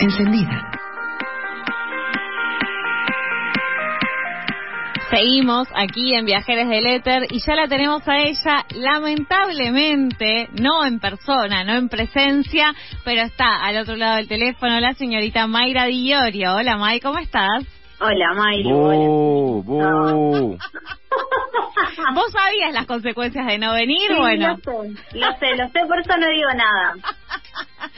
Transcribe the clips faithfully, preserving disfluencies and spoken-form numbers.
encendida. Seguimos aquí en Viajeres del Éter y ya la tenemos a ella, lamentablemente, no en persona, no en presencia, pero está al otro lado del teléfono la señorita Mayra Diorio. Hola May, ¿cómo estás? Hola Mayra. Oh, oh. ¿Vos sabías las consecuencias de no venir? Sí, bueno. Lo sé, lo sé, lo sé, por eso no digo nada.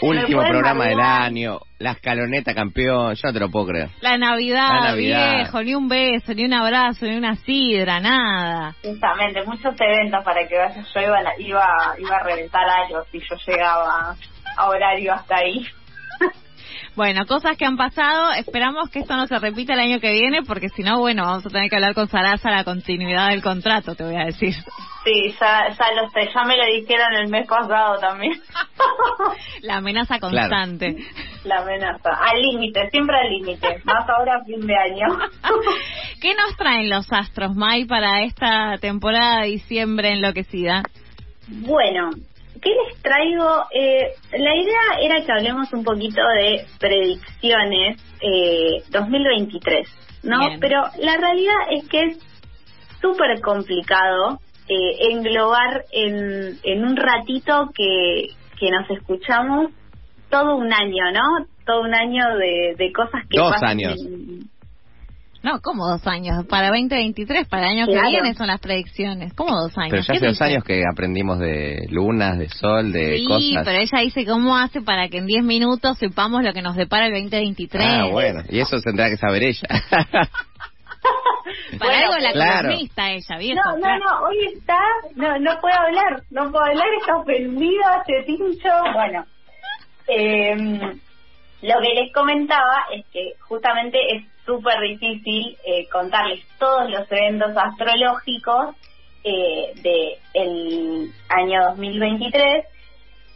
Último programa Navidad del año, la escaloneta campeón, yo no te lo puedo creer. La Navidad, la Navidad, viejo, ni un beso, ni un abrazo, ni una sidra, nada. Justamente, muchos eventos para que vayas, yo iba, iba, iba a reventar algo si yo llegaba a horario hasta ahí. Bueno, cosas que han pasado, esperamos que esto no se repita el año que viene, porque si no, bueno, vamos a tener que hablar con Sarasa la continuidad del contrato, te voy a decir. Sí, ya, ya lo sé, ya me lo dijeron el mes pasado también. La amenaza constante. Claro. La amenaza, al límite, siempre al límite, más ahora a fin de año. ¿Qué nos traen los astros, May, para esta temporada de diciembre enloquecida? Bueno, ¿qué les traigo? Eh, la idea era que hablemos un poquito de predicciones eh, dos mil veintitrés, ¿no? Bien. Pero la realidad es que es súper complicado eh, englobar en, en un ratito que, que nos escuchamos todo un año, ¿no? Todo un año de, de cosas que Dos pasan años. En... No, ¿cómo dos años? Para veinte veintitrés, para el año claro. que viene son las predicciones. ¿Cómo dos años? Pero ya hace dos años que aprendimos de lunas, de sol, de sí, cosas. Sí, pero ella dice, ¿cómo hace para que en diez minutos sepamos lo que nos depara el veinte veintitrés? Ah, bueno, y eso tendrá que saber ella. Para bueno, algo la claro. columnista ella, viejo. No, no, claro. no, hoy está, no, no puedo hablar, no puedo hablar, está ofendida, se tincho, bueno. Eh, lo que les comentaba es que justamente es súper difícil eh, contarles todos los eventos astrológicos eh, del año dos mil veintitrés.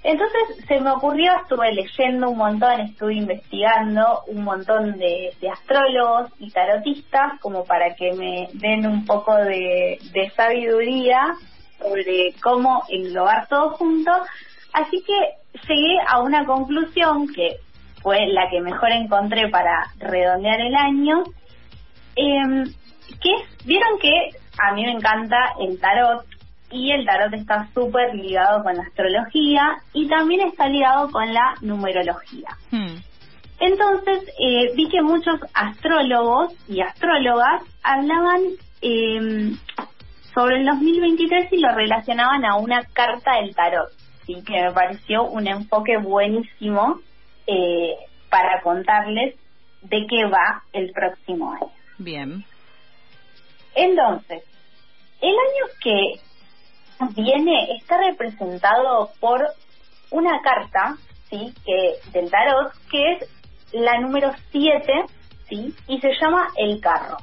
Entonces se me ocurrió, estuve leyendo un montón, estuve investigando un montón de, de astrólogos y tarotistas como para que me den un poco de, de sabiduría sobre cómo englobar todo junto. Así que llegué a una conclusión que fue la que mejor encontré para redondear el año, eh, que vieron que a mí me encanta el tarot, y el tarot está súper ligado con la astrología, y también está ligado con la numerología. Hmm. Entonces, eh, vi que muchos astrólogos y astrólogas hablaban eh, sobre el dos mil veintitrés y lo relacionaban a una carta del tarot, ¿sí? Que me pareció un enfoque buenísimo Eh, para contarles de qué va el próximo año. Bien. Entonces, el año que viene está representado por una carta, sí, que del tarot, que es la número siete, sí, y se llama el carro.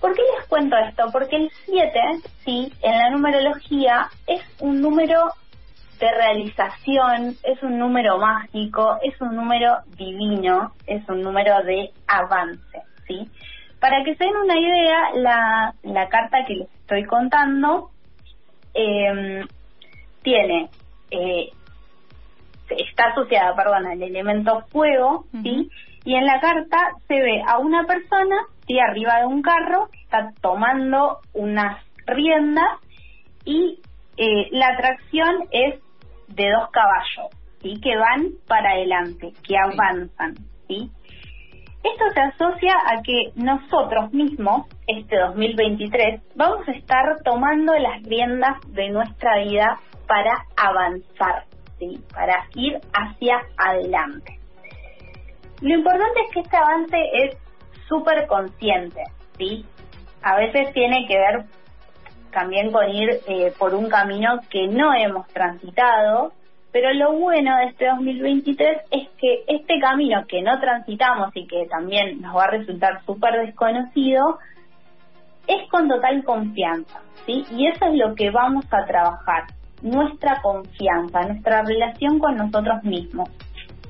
¿Por qué les cuento esto? Porque el siete, sí, en la numerología es un número de realización, es un número mágico, es un número divino, es un número de avance, ¿sí? Para que se den una idea, la, la carta que les estoy contando eh, tiene, eh, está asociada, perdón, al elemento fuego, ¿sí? Y en la carta se ve a una persona, ¿sí? Arriba de un carro, que está tomando unas riendas y eh, la atracción es de dos caballos, ¿sí? Que van para adelante, que avanzan, ¿sí? Esto se asocia a que nosotros mismos, este dos mil veintitrés, vamos a estar tomando las riendas de nuestra vida para avanzar, ¿sí? Para ir hacia adelante. Lo importante es que este avance es súper consciente, ¿sí? A veces tiene que ver también con ir eh, por un camino que no hemos transitado, pero lo bueno de este dos mil veintitrés es que este camino que no transitamos y que también nos va a resultar súper desconocido, es con total confianza, ¿sí? Y eso es lo que vamos a trabajar, nuestra confianza, nuestra relación con nosotros mismos,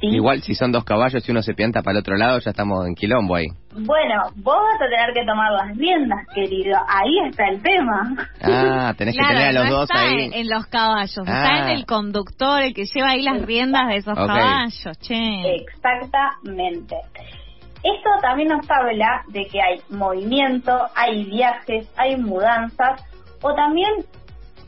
¿sí? Igual si son dos caballos y uno se pianta para el otro lado, ya estamos en quilombo ahí. Bueno, vos vas a tener que tomar las riendas, querido. Ahí está el tema. Ah, tenés claro, que tener a los no dos está ahí. En los caballos, ah. Está en el conductor, el que lleva ahí las riendas de esos okay. caballos, che. Exactamente. Esto también nos habla de que hay movimiento, hay viajes, hay mudanzas, o también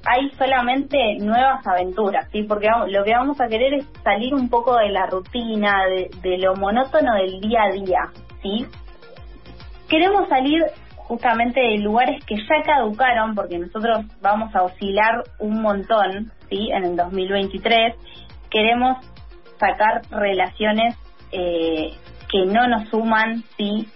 hay solamente nuevas aventuras, ¿sí? Porque lo que vamos a querer es salir un poco de la rutina, de, de lo monótono del día a día, ¿sí? Queremos salir justamente de lugares que ya caducaron, porque nosotros vamos a oscilar un montón, ¿sí? En el dos mil veintitrés queremos sacar relaciones eh, que no nos suman, ¿sí?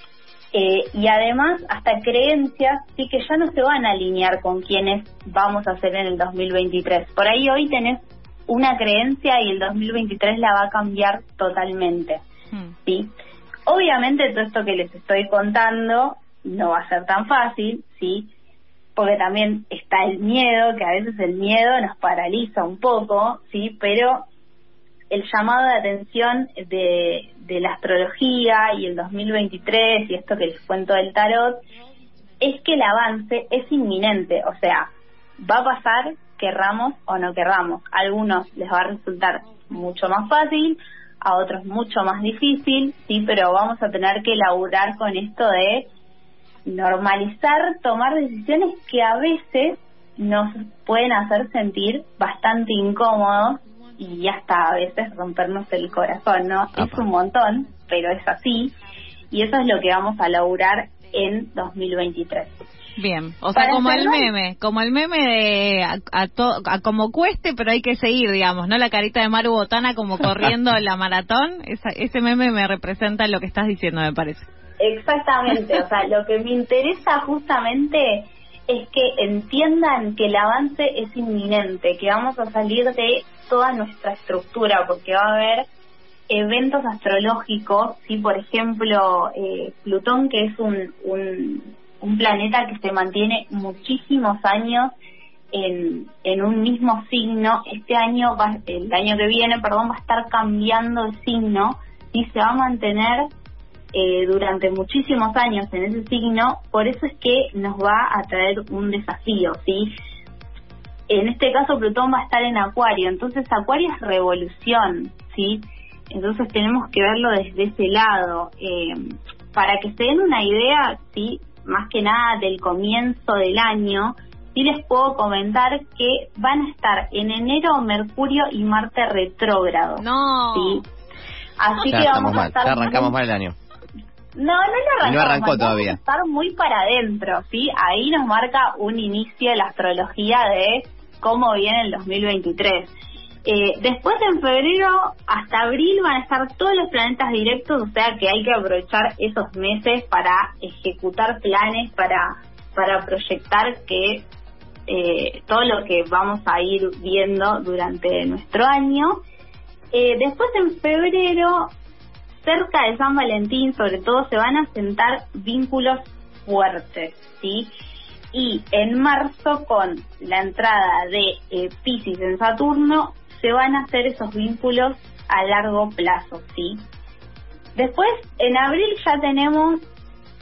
Eh, y además hasta creencias, sí, que ya no se van a alinear con quienes vamos a ser en el dos mil veintitrés. Por ahí hoy tenés una creencia y el dos mil veintitrés la va a cambiar totalmente, ¿sí? Obviamente todo esto que les estoy contando no va a ser tan fácil, ¿sí? Porque también está el miedo, que a veces el miedo nos paraliza un poco, ¿sí? Pero el llamado de atención de, de la astrología y el dos mil veintitrés y esto que les cuento del tarot es que el avance es inminente, o sea, va a pasar querramos o no querramos. A algunos les va a resultar mucho más fácil, a otros mucho más difícil, sí, pero vamos a tener que laburar con esto de normalizar, tomar decisiones que a veces nos pueden hacer sentir bastante incómodos y hasta a veces rompernos el corazón, ¿no? Apa. Es un montón, pero es así, y eso es lo que vamos a laburar en dos mil veintitrés. Bien, o sea, para como el meme, como el meme de a, a, to, a como cueste, pero hay que seguir, digamos, ¿no? La carita de Maru Botana como corriendo la maratón, esa, ese meme me representa lo que estás diciendo, me parece. Exactamente, o sea, lo que me interesa justamente es que entiendan que el avance es inminente, que vamos a salir de toda nuestra estructura, porque va a haber eventos astrológicos, ¿sí? Por ejemplo, eh, Plutón, que es un, un, un planeta que se mantiene muchísimos años en, en un mismo signo. Este año, va, el año que viene, perdón, va a estar cambiando de signo y se va a mantener Eh, durante muchísimos años en ese signo, por eso es que nos va a traer un desafío, ¿sí? En este caso Plutón va a estar en Acuario, entonces Acuario es revolución, ¿sí? Entonces tenemos que verlo desde ese lado. Eh, para que se den una idea, ¿sí? Más que nada del comienzo del año, sí les puedo comentar que van a estar en enero Mercurio y Marte retrógrados. No. ¿Sí? Así ya que vamos a estar... Ya arrancamos mal el año. No, no lo arrancó, no arrancó todavía. Vamos a estar muy para adentro, ¿sí? Ahí nos marca un inicio de la astrología de cómo viene el dos mil veintitrés. Eh, después en febrero hasta abril van a estar todos los planetas directos, o sea que hay que aprovechar esos meses para ejecutar planes, para, para proyectar que eh, todo lo que vamos a ir viendo durante nuestro año. Eh, después en febrero, cerca de San Valentín, sobre todo, se van a sentar vínculos fuertes, ¿sí? Y en marzo, con la entrada de eh, Piscis en Saturno, se van a hacer esos vínculos a largo plazo, ¿sí? Después, en abril ya tenemos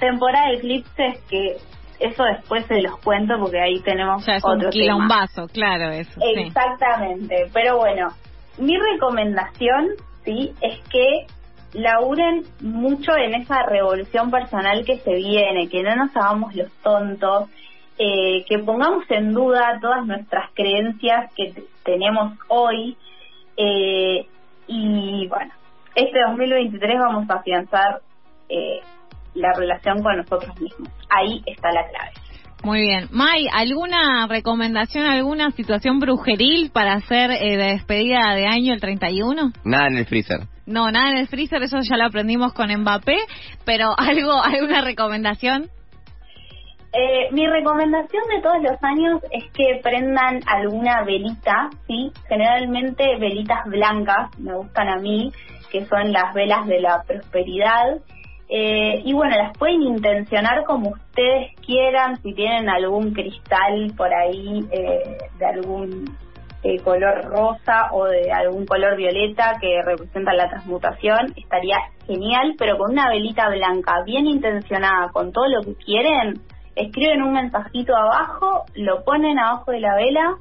temporada de eclipses, que eso después se los cuento porque ahí tenemos otro tema. O sea, es un quilombazo, claro, eso. Exactamente, sí. Pero bueno, mi recomendación, ¿sí? Es que laburen mucho en esa revolución personal que se viene, que no nos hagamos los tontos, eh, que pongamos en duda todas nuestras creencias que t- tenemos hoy, eh, y bueno, este dos mil veintitrés vamos a afianzar eh, la relación con nosotros mismos. Ahí está la clave. Muy bien. May, ¿alguna recomendación, alguna situación brujeril para hacer eh, de despedida de año el treinta y uno? Nada en el freezer. No, nada en el freezer, eso ya lo aprendimos con Mbappé, pero algo, ¿alguna recomendación? Eh, mi recomendación de todos los años es que prendan alguna velita, ¿sí? Generalmente velitas blancas, me gustan a mí, que son las velas de la prosperidad. Eh, y bueno, las pueden intencionar como ustedes quieran, si tienen algún cristal por ahí, eh, de algún eh, color rosa o de algún color violeta que representa la transmutación, estaría genial, pero con una velita blanca bien intencionada, con todo lo que quieren, escriben un mensajito abajo, lo ponen abajo de la vela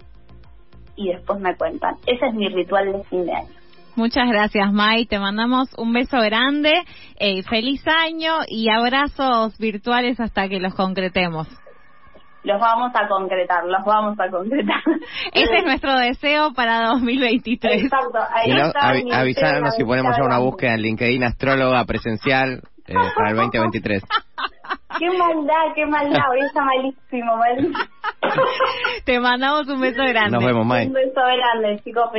y después me cuentan. Ese es mi ritual de fin de año. Muchas gracias, May, te mandamos un beso grande, eh, feliz año y abrazos virtuales hasta que los concretemos. Los vamos a concretar, los vamos a concretar. Ese es nuestro deseo para dos mil veintitrés. Exacto. Ahí no, está avi- avisarnos si ponemos ya una búsqueda en LinkedIn, astróloga presencial eh, para el veinte veintitrés. Qué maldad, qué maldad, hoy está malísimo, malísimo. Te mandamos un beso grande. Nos vemos, May. Un beso grande, chicos.